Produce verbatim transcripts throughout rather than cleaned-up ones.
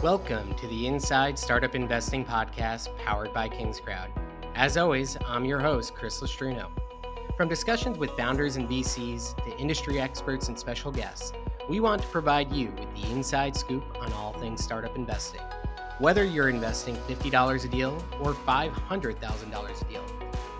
Welcome to the Inside Startup Investing podcast powered by King's Crowd. As always, I'm your host, Chris Lustrino. From discussions with founders and V Cs to industry experts and special guests, we want to provide you with the inside scoop on all things startup investing. Whether you're investing fifty dollars a deal or five hundred thousand dollars a deal,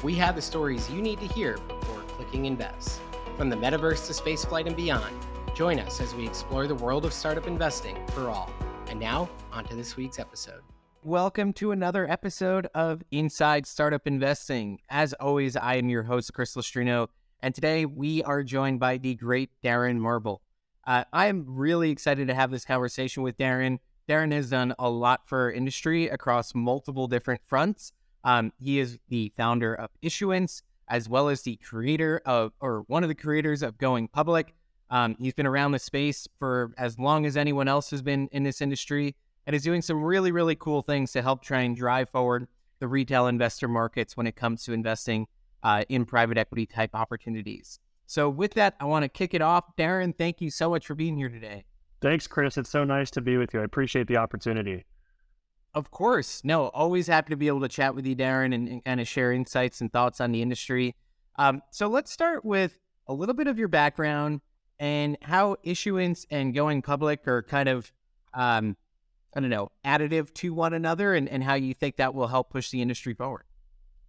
we have the stories you need to hear before clicking invest. From the metaverse to spaceflight and beyond, join us as we explore the world of startup investing for all. And now, on to this week's episode. Welcome to another episode of Inside Startup Investing. As always, I am your host, Chris Lustrino, and today we are joined by the great Darren Marble. Uh, I'm really excited to have this conversation with Darren. Darren has done a lot for industry across multiple different fronts. Um, he is the founder of Issuance, as well as the creator of, or one of the creators of Going Public. Um, he's been around the space for as long as anyone else has been in this industry and is doing some really, really cool things to help try and drive forward the retail investor markets when it comes to investing uh, in private equity type opportunities. So with that, I want to kick it off. Darren, thank you so much for being here today. Thanks, Chris. It's so nice to be with you. I appreciate the opportunity. Of course. No, always happy to be able to chat with you, Darren, and, and kind of share insights and thoughts on the industry. Um, so let's start with a little bit of your background and how Issuance and Going Public are kind of, um, I don't know, additive to one another, and, and how you think that will help push the industry forward.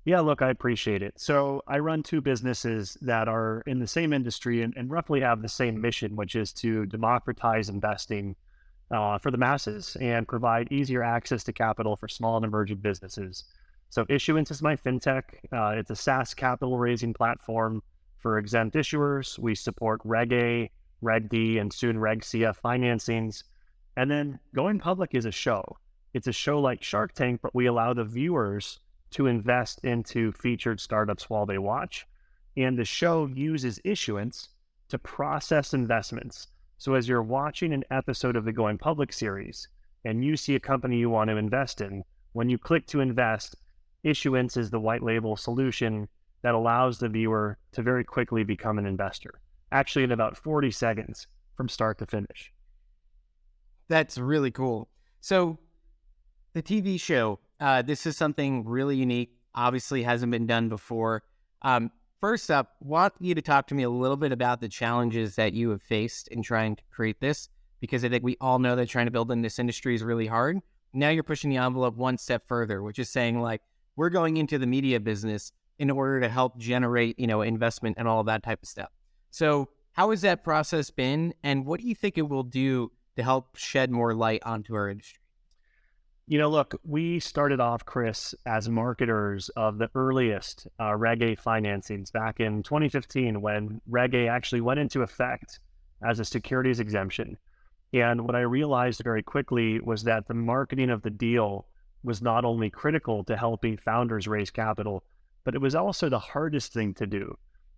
Yeah, look, I appreciate it. So I run two businesses that are in the same industry and, and roughly have the same mission, which is to democratize investing uh, for the masses and provide easier access to capital for small and emerging businesses. So Issuance is my fintech. Uh, it's a SaaS capital raising platform for exempt issuers. We support Reg A, Reg D, and soon Reg C F financings. And then Going Public is a show. It's a show like Shark Tank, but we allow the viewers to invest into featured startups while they watch. And the show uses Issuance to process investments. So as you're watching an episode of the Going Public series and you see a company you want to invest in, when you click to invest, Issuance is the white label solution that allows the viewer to very quickly become an investor, actually in about forty seconds from start to finish. That's really cool. So the T V show, uh, this is something really unique, obviously hasn't been done before. Um, first up, want you to talk to me a little bit about the challenges that you have faced in trying to create this, because I think we all know that trying to build in this industry is really hard. Now you're pushing the envelope one step further, which is saying, like, we're going into the media business in order to help generate, you know, investment and all of that type of stuff. So how has that process been, and what do you think it will do to help shed more light onto our industry? You know, look, we started off, Chris, as marketers of the earliest uh, Reg A financings back in twenty fifteen, when Reg A actually went into effect as a securities exemption. And what I realized very quickly was that the marketing of the deal was not only critical to helping founders raise capital, but it was also the hardest thing to do.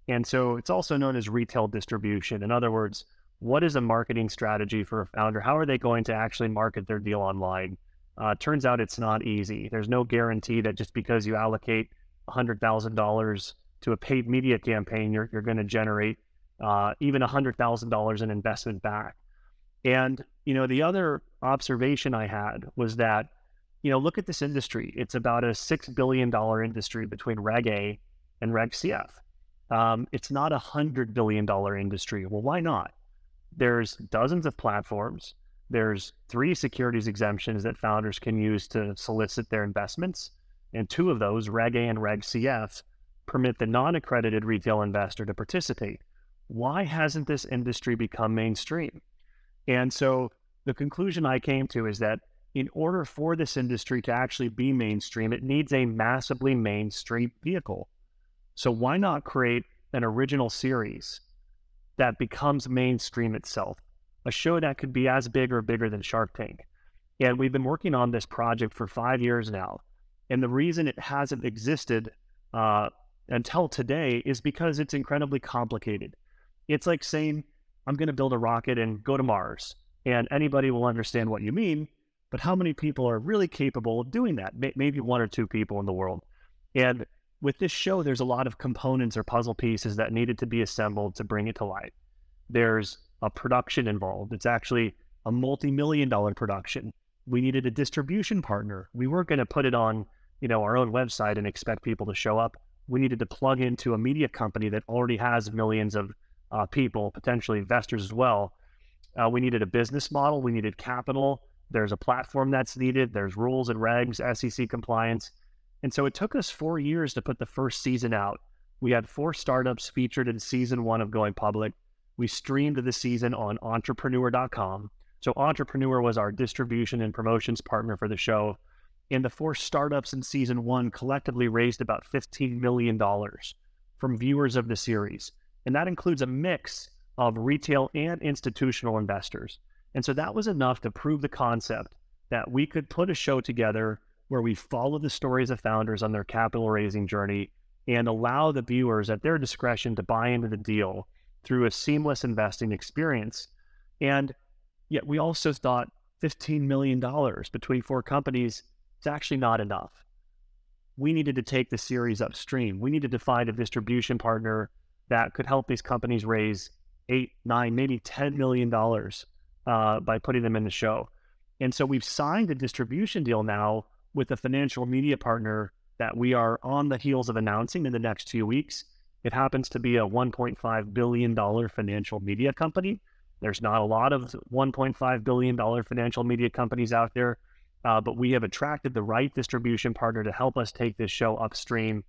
And so it's also known as retail distribution. In other words, what is a marketing strategy for a founder? How are they going to actually market their deal online? Uh, turns out it's not easy. There's no guarantee that just because you allocate one hundred thousand dollars to a paid media campaign, you're, you're going to generate uh, even one hundred thousand dollars in investment back. And, you know, the other observation I had was that, you know, look at this industry. It's about a six billion dollars industry between Reg A and Reg C F. Um, it's not a one hundred billion dollars industry. Well, why not? There's dozens of platforms. There's three securities exemptions that founders can use to solicit their investments. And two of those, Reg A and Reg C F, permit the non-accredited retail investor to participate. Why hasn't this industry become mainstream? And so the conclusion I came to is that in order for this industry to actually be mainstream, it needs a massively mainstream vehicle. So why not create an original series that becomes mainstream itself? A show that could be as big or bigger than Shark Tank. And we've been working on this project for five years now. And the reason it hasn't existed uh, until today is because it's incredibly complicated. It's like saying, I'm going to build a rocket and go to Mars, and anybody will understand what you mean. But how many people are really capable of doing that? Maybe one or two people in the world. And with this show, there's a lot of components or puzzle pieces that needed to be assembled to bring it to life. There's a production involved. It's actually a multi-million dollar production We needed a distribution partner. We weren't going to put it on, you know, our own website and expect people to show up. We needed to plug into a media company that already has millions of uh, people, potentially investors as well. Uh, we needed a business model. We needed capital. There's a platform that's needed. There's rules and regs, S E C compliance. And so it took us four years to put the first season out. We had four startups featured in season one of Going Public. We streamed the season on entrepreneur dot com. So Entrepreneur was our distribution and promotions partner for the show. And the four startups in season one collectively raised about fifteen million dollars from viewers of the series. And that includes a mix of retail and institutional investors. And so that was enough to prove the concept that we could put a show together where we follow the stories of founders on their capital raising journey and allow the viewers at their discretion to buy into the deal through a seamless investing experience. And yet we also thought fifteen million dollars between four companies, it's actually not enough. We needed to take the series upstream. We needed to find a distribution partner that could help these companies raise eight, nine, maybe ten million dollars uh, by putting them in the show. And so we've signed a distribution deal now with a financial media partner that we are on the heels of announcing in the next two weeks. It happens to be a one point five billion dollars financial media company. There's not a lot of one point five billion dollars financial media companies out there, uh, but we have attracted the right distribution partner to help us take this show upstream.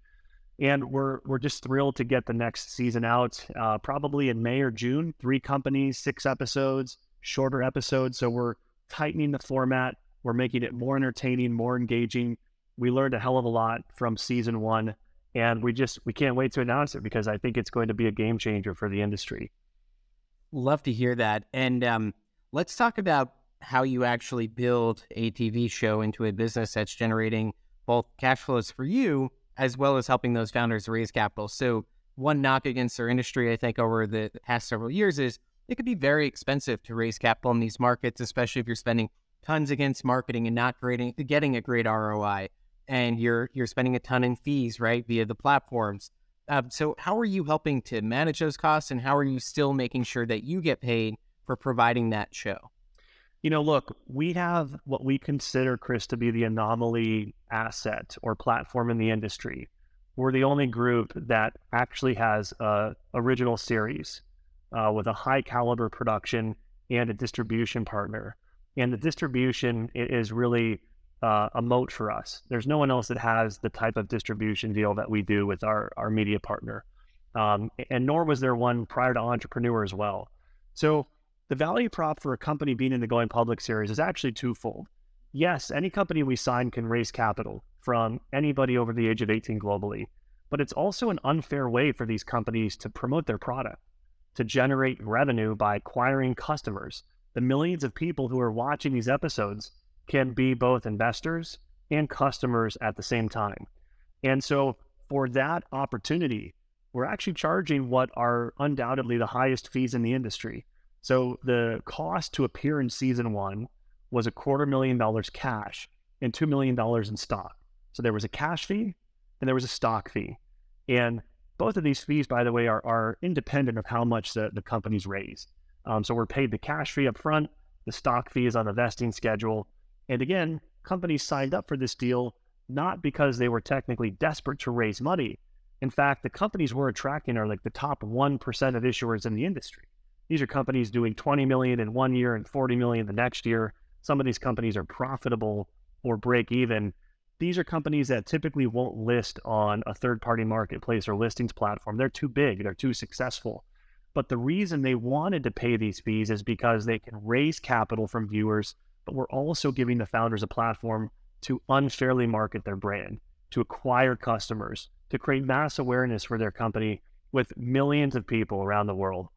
And we're we're just thrilled to get the next season out, uh, probably in May or June. Three companies, six episodes, shorter episodes. So we're tightening the format. We're making it more entertaining, more engaging. We learned a hell of a lot from season one, and we just we can't wait to announce it because I think it's going to be a game changer for the industry. Love to hear that. And um, let's talk about how you actually build a T V show into a business that's generating both cash flows for you as well as helping those founders raise capital. So one knock against our industry, I think, over the past several years is it could be very expensive to raise capital in these markets, especially if you're spending tons against marketing and not creating, getting a great R O I, and you're you're spending a ton in fees, right, via the platforms. Um, so how are you helping to manage those costs, and how are you still making sure that you get paid for providing that show? You know, look, we have what we consider, Chris, to be the anomaly asset or platform in the industry. We're the only group that actually has a original series uh, with a high caliber production and a distribution partner. And the distribution is really uh, a moat for us. There's no one else that has the type of distribution deal that we do with our, our media partner. Um, and nor was there one prior to Entrepreneur as well. So the value prop for a company being in the Going Public series is actually twofold. Yes, any company we sign can raise capital from anybody over the age of eighteen globally, but it's also an unfair way for these companies to promote their product, to generate revenue by acquiring customers. The millions of people who are watching these episodes can be both investors and customers at the same time. And so for that opportunity, we're actually charging what are undoubtedly the highest fees in the industry. So the cost to appear in season one was a quarter million dollars cash and two million dollars in stock. So there was a cash fee and there was a stock fee. And both of these fees, by the way, are, are independent of how much the, the companies raise. Um, so we're paid the cash fee up front, the stock fee is on the vesting schedule. And again, companies signed up for this deal not because they were technically desperate to raise money. In fact, the companies we're attracting are like the top one percent of issuers in the industry. These are companies doing twenty million dollars in one year and forty million dollars the next year. Some of these companies are profitable or break even. These are companies that typically won't list on a third-party marketplace or listings platform. They're too big, they're too successful. But the reason they wanted to pay these fees is because they can raise capital from viewers, but we're also giving the founders a platform to unfairly market their brand, to acquire customers, to create mass awareness for their company with millions of people around the world.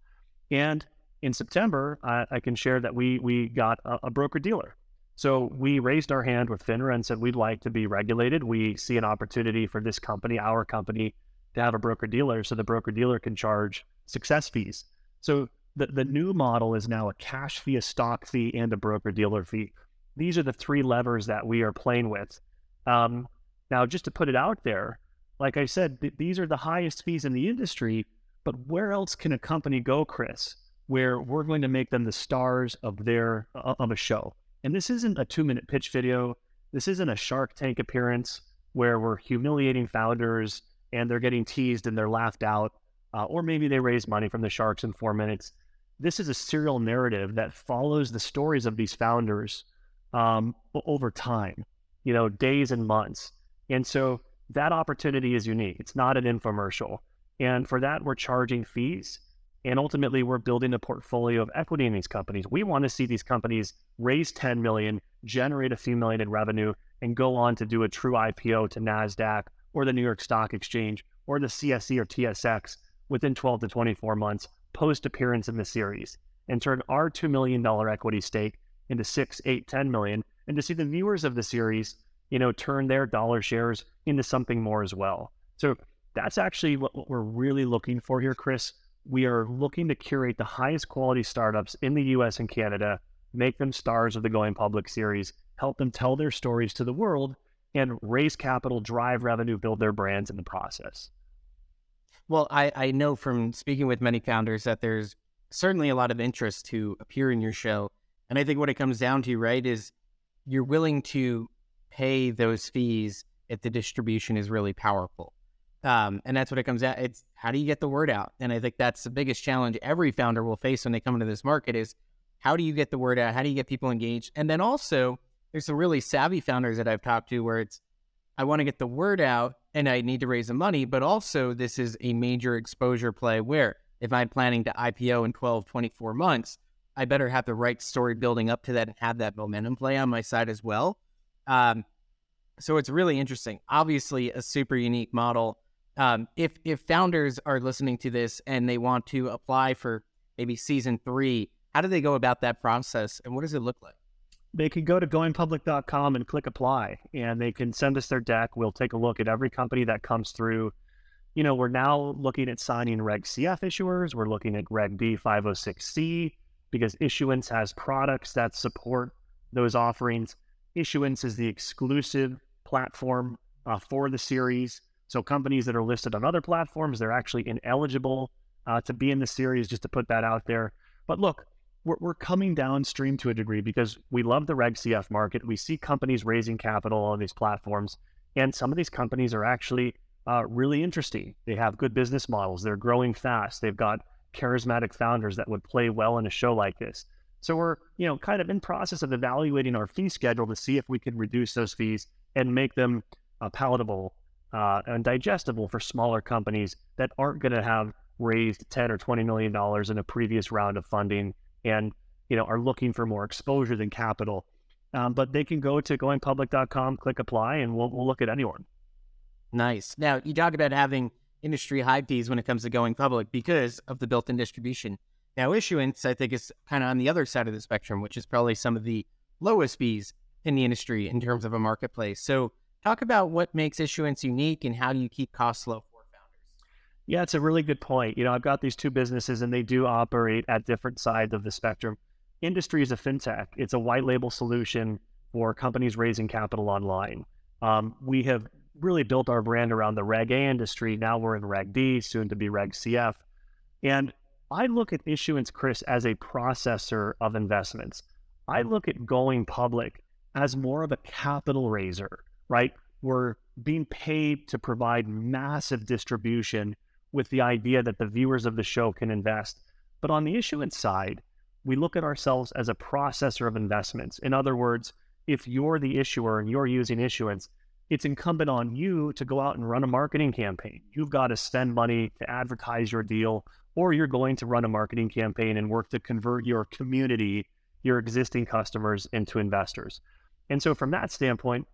And in September, I, I can share that we we got a, a broker-dealer. So we raised our hand with FINRA and said, we'd like to be regulated. We see an opportunity for this company, our company, to have a broker-dealer so the broker-dealer can charge success fees. So the, the new model is now a cash fee, a stock fee, and a broker-dealer fee. These are the three levers that we are playing with. Um, now, just to put it out there, like I said, th- these are the highest fees in the industry, but where else can a company go, Chris, where we're going to make them the stars of their uh, of a show? And this isn't a two-minute pitch video. This isn't a Shark Tank appearance where we're humiliating founders and they're getting teased and they're laughed out, uh, or maybe they raise money from the sharks in four minutes. This is a serial narrative that follows the stories of these founders um, over time, you know, days and months. And so that opportunity is unique. It's not an infomercial. And for that, we're charging fees. And ultimately, we're building a portfolio of equity in these companies. We want to see these companies raise ten million dollars, generate a few million in revenue, and go on to do a true I P O to Nasdaq or the New York Stock Exchange or the C S E or T S X within twelve to twenty-four months post-appearance in the series, and turn our two million dollars equity stake into six, eight, ten million dollars, and to see the viewers of the series, you know, turn their dollar shares into something more as well. So that's actually what, what we're really looking for here, Chris. We are looking to curate the highest quality startups in the U S and Canada, make them stars of the Going Public series, help them tell their stories to the world, and raise capital, drive revenue, build their brands in the process. Well, I, I know from speaking with many founders that there's certainly a lot of interest to appear in your show. And I think what it comes down to, right, is you're willing to pay those fees if the distribution is really powerful. Um, and that's what it comes at. It's how do you get the word out? And I think that's the biggest challenge every founder will face when they come into this market is how do you get the word out? How do you get people engaged? And then also there's some really savvy founders that I've talked to where it's, I want to get the word out and I need to raise the money, but also this is a major exposure play where if I'm planning to I P O in twelve, twenty-four months, I better have the right story building up to that and have that momentum play on my side as well. Um, so it's really interesting, obviously a super unique model. Um, if if founders are listening to this and they want to apply for maybe season three, how do they go about that process and what does it look like? They can go to going public dot com and click apply, and they can send us their deck. We'll take a look at every company that comes through. You know, we're now looking at signing Reg C F issuers. We're looking at Reg D five oh six C because Issuance has products that support those offerings. Issuance is the exclusive platform uh, for the series. So companies that are listed on other platforms, they're actually ineligible uh, to be in the series, just to put that out there. But look, we're, we're coming downstream to a degree because we love the Reg C F market. We see companies raising capital on these platforms, and some of these companies are actually uh, really interesting. They have good business models. They're growing fast. They've got charismatic founders that would play well in a show like this. So we're, you know, kind of in process of evaluating our fee schedule to see if we can reduce those fees and make them uh, palatable Uh, and digestible for smaller companies that aren't going to have raised ten or twenty million dollars in a previous round of funding and, you know, are looking for more exposure than capital. Um, but they can go to going public dot com, click apply, and we'll, we'll look at anyone. Nice. Now, you talk about having industry high fees when it comes to going public because of the built-in distribution. Now, Issuance, I think, is kind of on the other side of the spectrum, which is probably some of the lowest fees in the industry in terms of a marketplace. So talk about what makes Issuance unique and how do you keep costs low for founders? Yeah, it's a really good point. You know, I've got these two businesses and they do operate at different sides of the spectrum. Industry is a fintech. It's a white label solution for companies raising capital online. Um, we have really built our brand around the Reg A industry. Now we're in Reg D, soon to be Reg C F. And I look at Issuance, Chris, as a processor of investments. I look at Going Public as more of a capital raiser. Right? We're being paid to provide massive distribution with the idea that the viewers of the show can invest. But on the Issuance side, we look at ourselves as a processor of investments. In other words, if you're the issuer and you're using Issuance, it's incumbent on you to go out and run a marketing campaign. You've got to spend money to advertise your deal, or you're going to run a marketing campaign and work to convert your community, your existing customers, into investors. And so from that standpoint,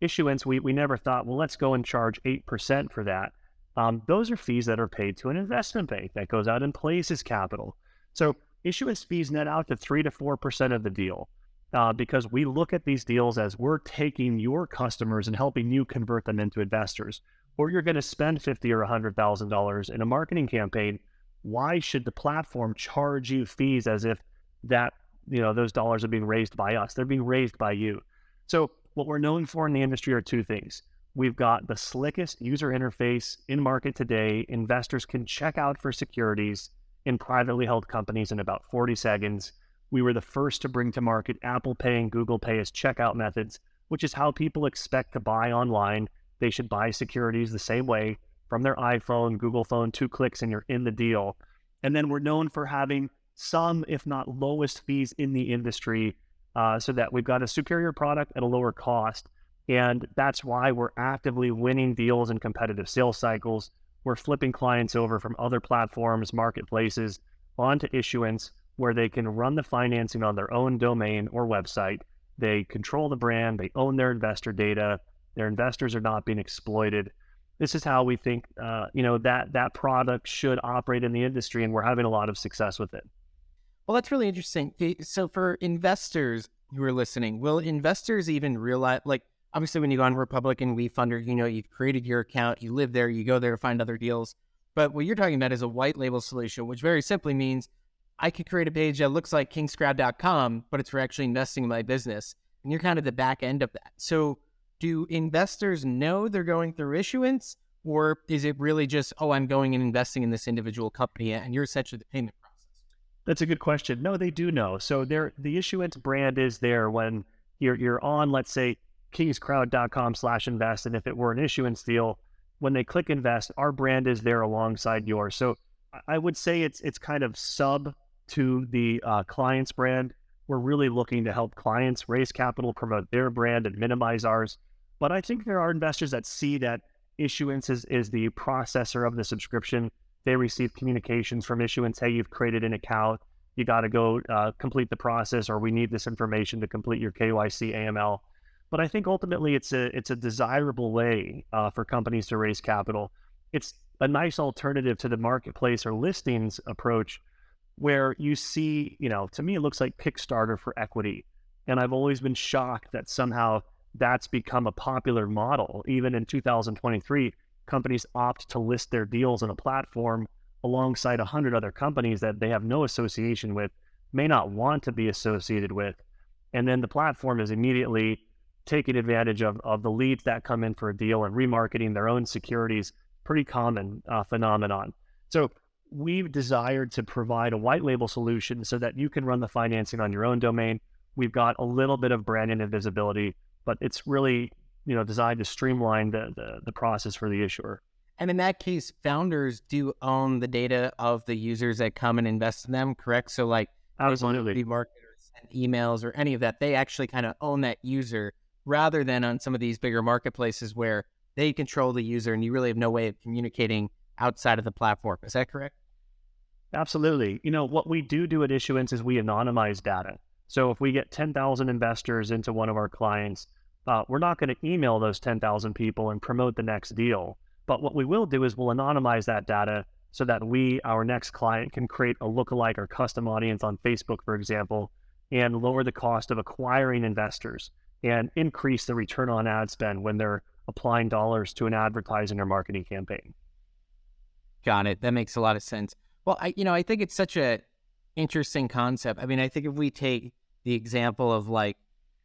Issuance, we, we never thought, well, let's go and charge eight percent for that. Um, those are fees that are paid to an investment bank that goes out and places capital. So Issuance fees net out to three to four percent of the deal uh, because we look at these deals as we're taking your customers and helping you convert them into investors, or you're going to spend fifty or one hundred thousand dollars in a marketing campaign. Why should the platform charge you fees as if that, you know, those dollars are being raised by us? They're being raised by you. So what we're known for in the industry are two things. We've got the slickest user interface in market today. Investors can check out for securities in privately held companies in about forty seconds. We were the first to bring to market Apple Pay and Google Pay as checkout methods, which is how people expect to buy online. They should buy securities the same way from their iPhone, Google phone, two clicks, and you're in the deal. And then we're known for having some, if not lowest fees in the industry, uh, so that we've got a superior product at a lower cost. And that's why we're actively winning deals in competitive sales cycles. We're flipping clients over from other platforms, marketplaces, onto Issuance, where they can run the financing on their own domain or website. They control the brand, they own their investor data, their investors are not being exploited. This is how we think uh, you know, that that product should operate in the industry, and we're having a lot of success with it. Well, that's really interesting. So for investors who are listening, will investors even realize, like, obviously when you go on Republic and WeFunder, you know, you've created your account, you live there, you go there to find other deals. But what you're talking about is a white label solution, which very simply means I could create a page that looks like kings crowd dot com, but it's for actually investing in my business. And you're kind of the back end of that. So do investors know they're going through Issuance, or is it really just, oh, I'm going and investing in this individual company, and you're essentially the payment process? That's a good question. No, they do know. So they're, the Issuance brand is there when you're you're on, let's say, kings crowd dot com slash invest, and if it were an Issuance deal, when they click invest, our brand is there alongside yours. So I would say it's it's kind of sub to the uh, client's brand. We're really looking to help clients raise capital, promote their brand, and minimize ours. But I think there are investors that see that Issuance is, is the processor of the subscription. They receive communications from Issuance, hey, you've created an account, you got to go uh, complete the process, or we need this information to complete your K Y C A M L. But I think ultimately it's a it's a desirable way uh, for companies to raise capital. It's a nice alternative to the marketplace or listings approach, where you see, you know, to me it looks like Kickstarter for equity. And I've always been shocked that somehow that's become a popular model. Even in two thousand twenty-three, companies opt to list their deals on a platform alongside one hundred other companies that they have no association with, may not want to be associated with. And then the platform is immediately taking advantage of, of the leads that come in for a deal and remarketing their own securities. Pretty common uh, phenomenon. So we've desired to provide a white label solution so that you can run the financing on your own domain. We've got a little bit of branding and visibility, but it's really, you know, designed to streamline the, the, the process for the issuer. And in that case, founders do own the data of the users that come and invest in them, correct? So like, absolutely, marketers send emails or any of that, they actually kind of own that user, rather than on some of these bigger marketplaces where they control the user and you really have no way of communicating outside of the platform. Is that correct? Absolutely. You know, what we do do at Issuance is we anonymize data. So if we get ten thousand investors into one of our clients, uh, we're not going to email those ten thousand people and promote the next deal. But what we will do is we'll anonymize that data so that we, our next client, can create a lookalike or custom audience on Facebook, for example, and lower the cost of acquiring investors and increase the return on ad spend when they're applying dollars to an advertising or marketing campaign. Got it. That makes a lot of sense. Well, I, you know, I think it's such a interesting concept. I mean, I think if we take the example of like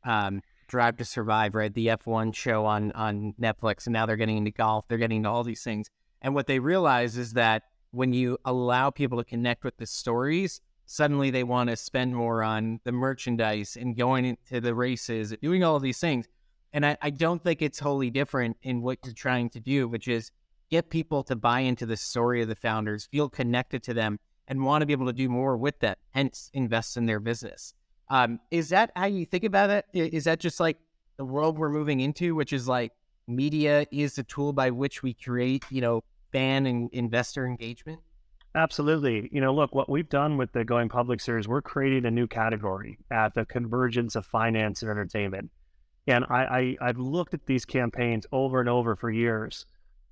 um, Drive to Survive, right? The F one show on, on Netflix, and now they're getting into golf, they're getting into all these things. And what they realize is that when you allow people to connect with the stories, suddenly they want to spend more on the merchandise and going into the races and doing all of these things. And I, I don't think it's wholly different in what you're trying to do, which is get people to buy into the story of the founders, feel connected to them, and want to be able to do more with that, hence invest in their business. Um, is that how you think about it? Is that just like the world we're moving into, which is like media is the tool by which we create, you know, fan and investor engagement? Absolutely. You know, look, what we've done with the Going Public series, we're creating a new category at the convergence of finance and entertainment. And I, I, I've looked at these campaigns over and over for years.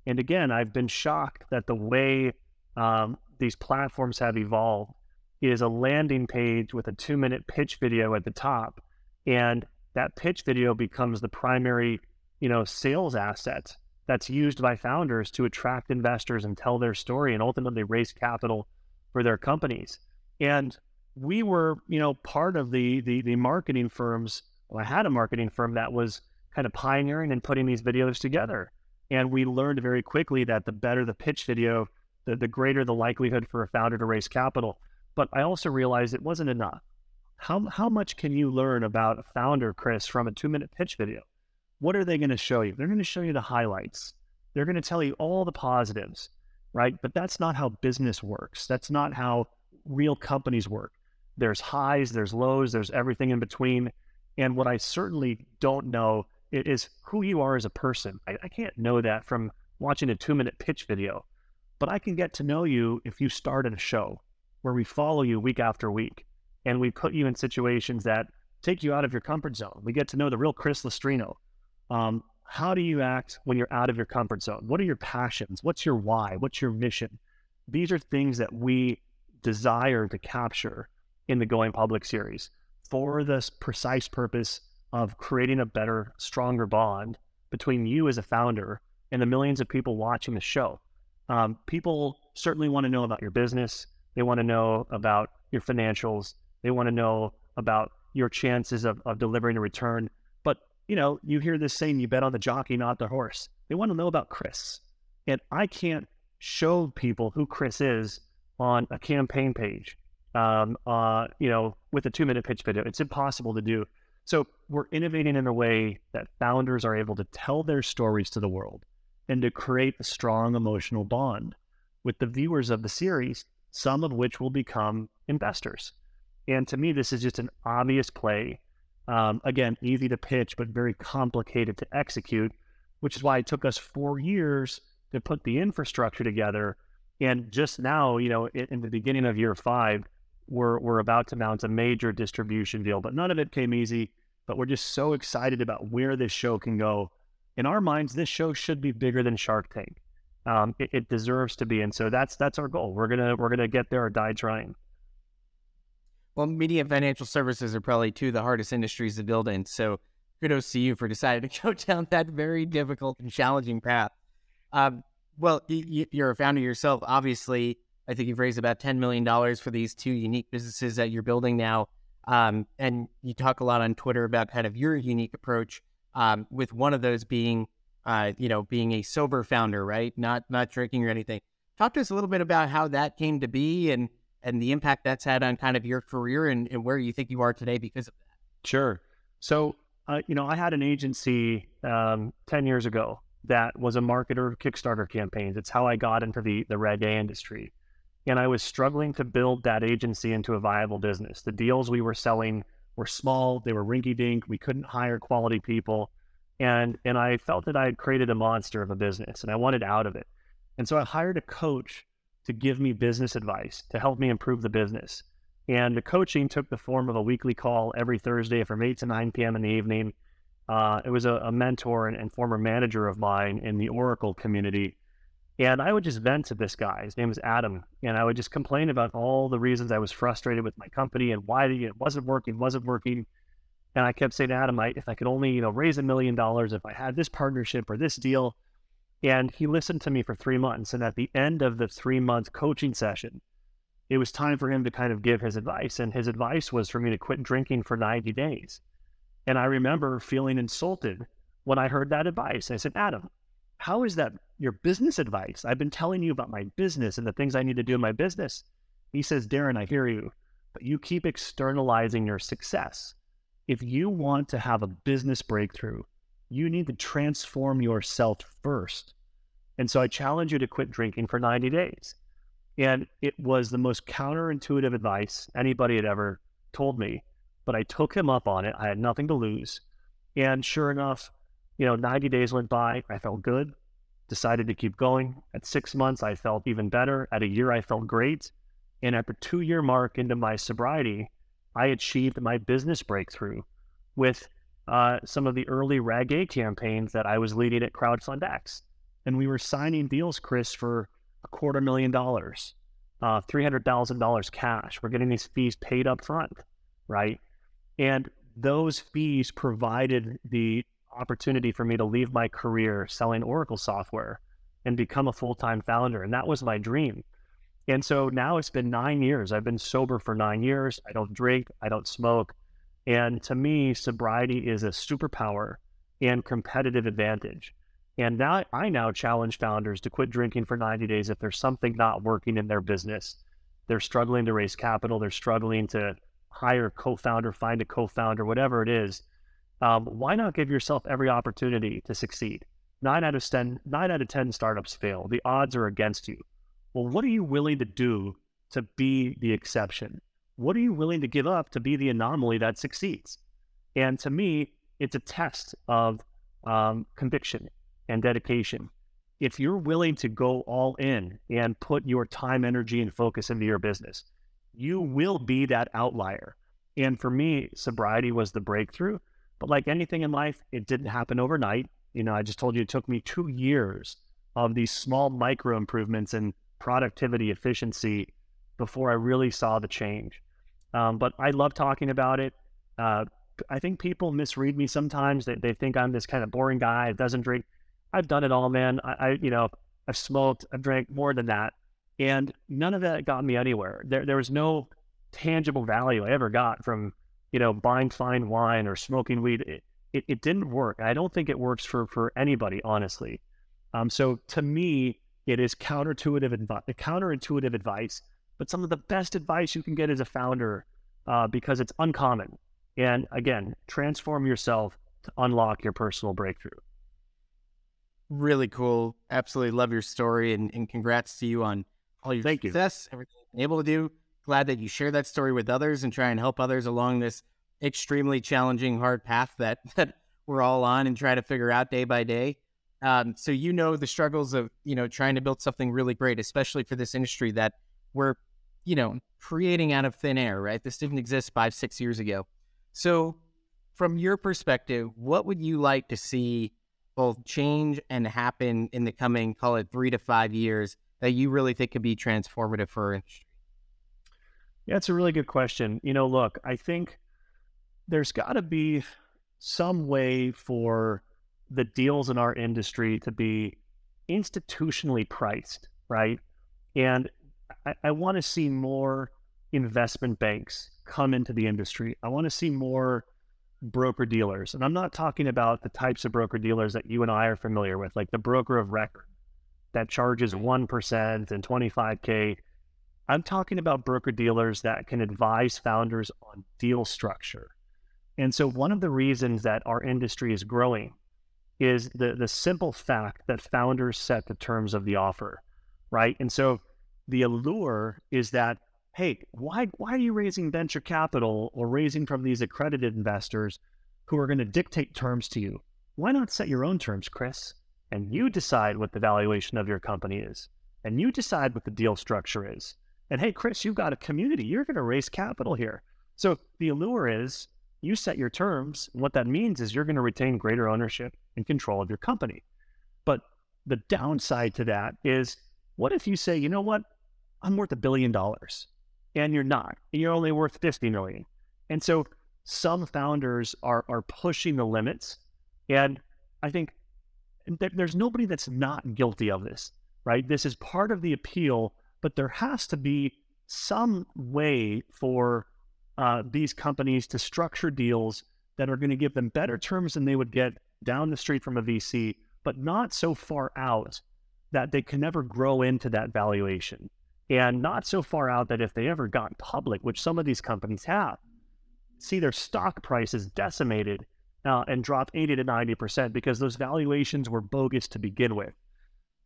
And again, I've been shocked that the way um, these platforms have evolved is a landing page with a two-minute pitch video at the top. And that pitch video becomes the primary, you know, sales asset that's used by founders to attract investors and tell their story and ultimately raise capital for their companies. And we were, you know, part of the the, the marketing firms. Well, I had a marketing firm that was kind of pioneering and putting these videos together. And we learned very quickly that the better the pitch video, the, the greater the likelihood for a founder to raise capital. But I also realized it wasn't enough. How how much can you learn about a founder, Chris, from a two-minute pitch video? What are they going to show you? They're going to show you the highlights. They're going to tell you all the positives, right? But that's not how business works. That's not how real companies work. There's highs, there's lows, there's everything in between. And what I certainly don't know is who you are as a person. I, I can't know that from watching a two-minute pitch video, but I can get to know you if you start in a show where we follow you week after week and we put you in situations that take you out of your comfort zone. We get to know the real Chris Lustrino. Um, how do you act when you're out of your comfort zone? What are your passions? What's your why? What's your mission? These are things that we desire to capture in the Going Public series for this precise purpose of creating a better, stronger bond between you as a founder and the millions of people watching the show. Um, people certainly want to know about your business. They want to know about your financials. They want to know about your chances of, of delivering a return. But, you know, you hear this saying, you bet on the jockey, not the horse. They want to know about Chris. And I can't show people who Chris is on a campaign page, um, uh, you know, with a two-minute pitch video. It's impossible to do. So we're innovating in a way that founders are able to tell their stories to the world and to create a strong emotional bond with the viewers of the series, some of which will become investors. And to me, this is just an obvious play. Um, again, easy to pitch, but very complicated to execute, which is why it took us four years to put the infrastructure together. And just now, you know, in, in the beginning of year five, We're we're about to mount a major distribution deal, but none of it came easy. But we're just so excited about where this show can go. In our minds, this show should be bigger than Shark Tank. Um, it, it deserves to be, and so that's that's our goal. We're gonna we're gonna get there or die trying. Well, media and financial services are probably two of the hardest industries to build in. So kudos to you for deciding to go down that very difficult and challenging path. Um, well, you, you're a founder yourself, obviously. I think you've raised about ten million dollars for these two unique businesses that you're building now. Um, and you talk a lot on Twitter about kind of your unique approach, um, with one of those being, uh, you know, being a sober founder, right? Not not drinking or anything. Talk to us a little bit about how that came to be and, and the impact that's had on kind of your career and, and where you think you are today because of that. Sure. So, uh, you know, I had an agency um, ten years ago that was a marketer of Kickstarter campaigns. It's how I got into the, the Reg A industry. And I was struggling to build that agency into a viable business. The deals we were selling were small, they were rinky-dink, we couldn't hire quality people. And and I felt that I had created a monster of a business and I wanted out of it. And so I hired a coach to give me business advice, to help me improve the business. And the coaching took the form of a weekly call every Thursday from eight to nine p.m. in the evening. Uh, it was a, a mentor and, and former manager of mine in the Oracle community. And I would just vent to this guy. His name was Adam. And I would just complain about all the reasons I was frustrated with my company and why it wasn't working, wasn't working. And I kept saying to Adam, I, if I could only, you know, raise a million dollars, if I had this partnership or this deal. And he listened to me for three months. And at the end of the three-month coaching session, it was time for him to kind of give his advice. And his advice was for me to quit drinking for ninety days. And I remember feeling insulted when I heard that advice. I said, Adam, how is that your business advice? I've been telling you about my business and the things I need to do in my business. He says, Darren, I hear you, but you keep externalizing your success. If you want to have a business breakthrough, you need to transform yourself first. And so I challenge you to quit drinking for ninety days. And it was the most counterintuitive advice anybody had ever told me, but I took him up on it. I had nothing to lose. And sure enough, you know, ninety days went by. I felt good, decided to keep going. At six months, I felt even better. At a year, I felt great. And at the two-year mark into my sobriety, I achieved my business breakthrough with uh, some of the early Reg A campaigns that I was leading at CrowdFundX. And we were signing deals, Chris, for a quarter million dollars, uh, three hundred thousand dollars cash. We're getting these fees paid up front, right? And those fees provided the opportunity for me to leave my career selling Oracle software and become a full-time founder. And that was my dream. And so now it's been nine years. I've been sober for nine years. I don't drink, I don't smoke. And to me, sobriety is a superpower and competitive advantage. And now I now challenge founders to quit drinking for ninety days if there's something not working in their business. They're struggling to raise capital, they're struggling to hire a co-founder, find a co-founder, whatever it is, um, why not give yourself every opportunity to succeed? Nine out of ten, nine out of ten startups fail. The odds are against you. Well, what are you willing to do to be the exception? What are you willing to give up to be the anomaly that succeeds? And to me, it's a test of um, conviction and dedication. If you're willing to go all in and put your time, energy, and focus into your business, you will be that outlier. And for me, sobriety was the breakthrough. But like anything in life, it didn't happen overnight. You know, I just told you it took me two years of these small micro improvements in productivity, efficiency, before I really saw the change. Um, but I love talking about it. Uh, I think people misread me sometimes. They, they think I'm this kind of boring guy that doesn't drink. I've done it all, man. I, I you know, I've smoked, I've drank more than that. And none of that got me anywhere. There there was no tangible value I ever got from, you know, buying fine wine or smoking weed. It, it, it didn't work. I don't think it works for, for anybody, honestly. Um, so to me, it is counterintuitive, advi- counterintuitive advice, but some of the best advice you can get as a founder uh, because it's uncommon. And again, transform yourself to unlock your personal breakthrough. Really cool. Absolutely love your story, and, and congrats to you on all your Thank success, you. Everything you've been able to do. Glad that you share that story with others and try and help others along this extremely challenging, hard path that, that we're all on and try to figure out day by day. Um, so you know the struggles of, you know, trying to build something really great, especially for this industry that we're, you know, creating out of thin air, right? This didn't exist five, six years ago. So from your perspective, what would you like to see both change and happen in the coming, call it three to five years, that you really think could be transformative for our industry? Yeah, it's a really good question. You know, look, I think there's got to be some way for the deals in our industry to be institutionally priced, right? And I, I want to see more investment banks come into the industry. I want to see more broker dealers. And I'm not talking about the types of broker dealers that you and I are familiar with, like the broker of record that charges one percent and twenty-five K. I'm talking about broker dealers that can advise founders on deal structure. And so one of the reasons that our industry is growing is the, the simple fact that founders set the terms of the offer, right? And so the allure is that, hey, why why are you raising venture capital or raising from these accredited investors who are going to dictate terms to you? Why not set your own terms, Chris? And you decide what the valuation of your company is. And you decide what the deal structure is. And hey, Chris, you've got a community. You're going to raise capital here. So the allure is you set your terms. And what that means is you're going to retain greater ownership and control of your company. But the downside to that is, what if you say, you know what, I'm worth a billion dollars. And you're not, and you're only worth fifty million. And so some founders are are pushing the limits. And I think th- there's nobody that's not guilty of this, right? This is part of the appeal, but there has to be some way for uh, these companies to structure deals that are going to give them better terms than they would get down the street from a V C, but not so far out that they can never grow into that valuation. And not so far out that if they ever got public, which some of these companies have, see their stock prices decimated uh, and drop eighty to ninety percent because those valuations were bogus to begin with.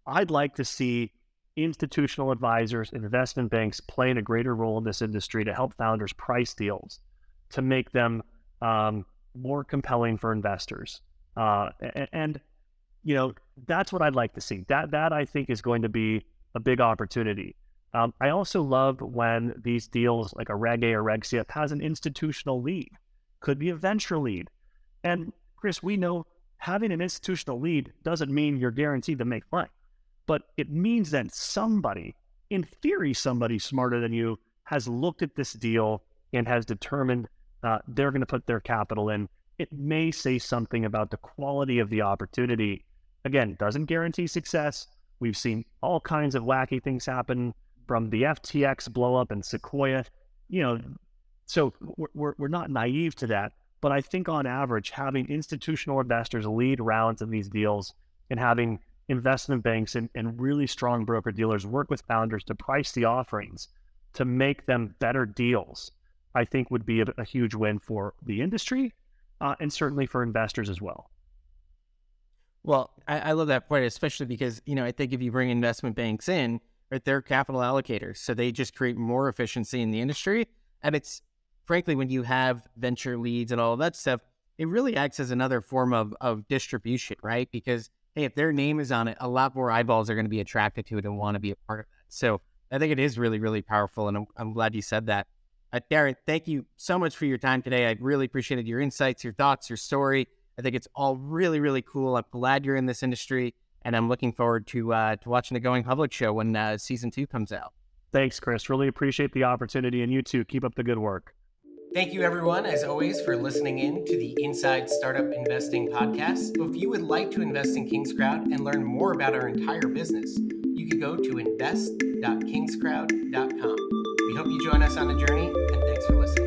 I'd like to see institutional advisors, investment banks playing a greater role in this industry to help founders price deals, to make them um, more compelling for investors. Uh, and, and, you know, that's what I'd like to see. That, that I think is going to be a big opportunity. Um, I also love when these deals like a Reg A or Reg C F has an institutional lead, could be a venture lead. And Chris, we know having an institutional lead doesn't mean you're guaranteed to make money, but it means that somebody, in theory, somebody smarter than you has looked at this deal and has determined uh, they're going to put their capital in. It may say something about the quality of the opportunity. Again, doesn't guarantee success. We've seen all kinds of wacky things happen, from the F T X blow up and Sequoia, you know, so we're we're not naive to that. But I think on average, having institutional investors lead rounds in these deals and having investment banks and, and really strong broker dealers work with founders to price the offerings to make them better deals I think would be a, a huge win for the industry uh, and certainly for investors as well. Well, I, I love that point, especially because, you know, I think if you bring investment banks in, right, they're capital allocators, so they just create more efficiency in the industry. And it's frankly, when you have venture leads and all of that stuff, it really acts as another form of, of distribution, right? Because, hey, if their name is on it, a lot more eyeballs are going to be attracted to it and want to be a part of that. So I think it is really, really powerful. And I'm, I'm glad you said that. Uh, Darren, thank you so much for your time today. I really appreciated your insights, your thoughts, your story. I think it's all really, really cool. I'm glad you're in this industry. And I'm looking forward to uh, to watching the Going Public show when uh, season two comes out. Thanks, Chris. Really appreciate the opportunity. And you too. Keep up the good work. Thank you, everyone, as always, for listening in to the Inside Startup Investing podcast. If you would like to invest in King's Crowd and learn more about our entire business, you can go to invest dot kings crowd dot com. We hope you join us on the journey, and thanks for listening.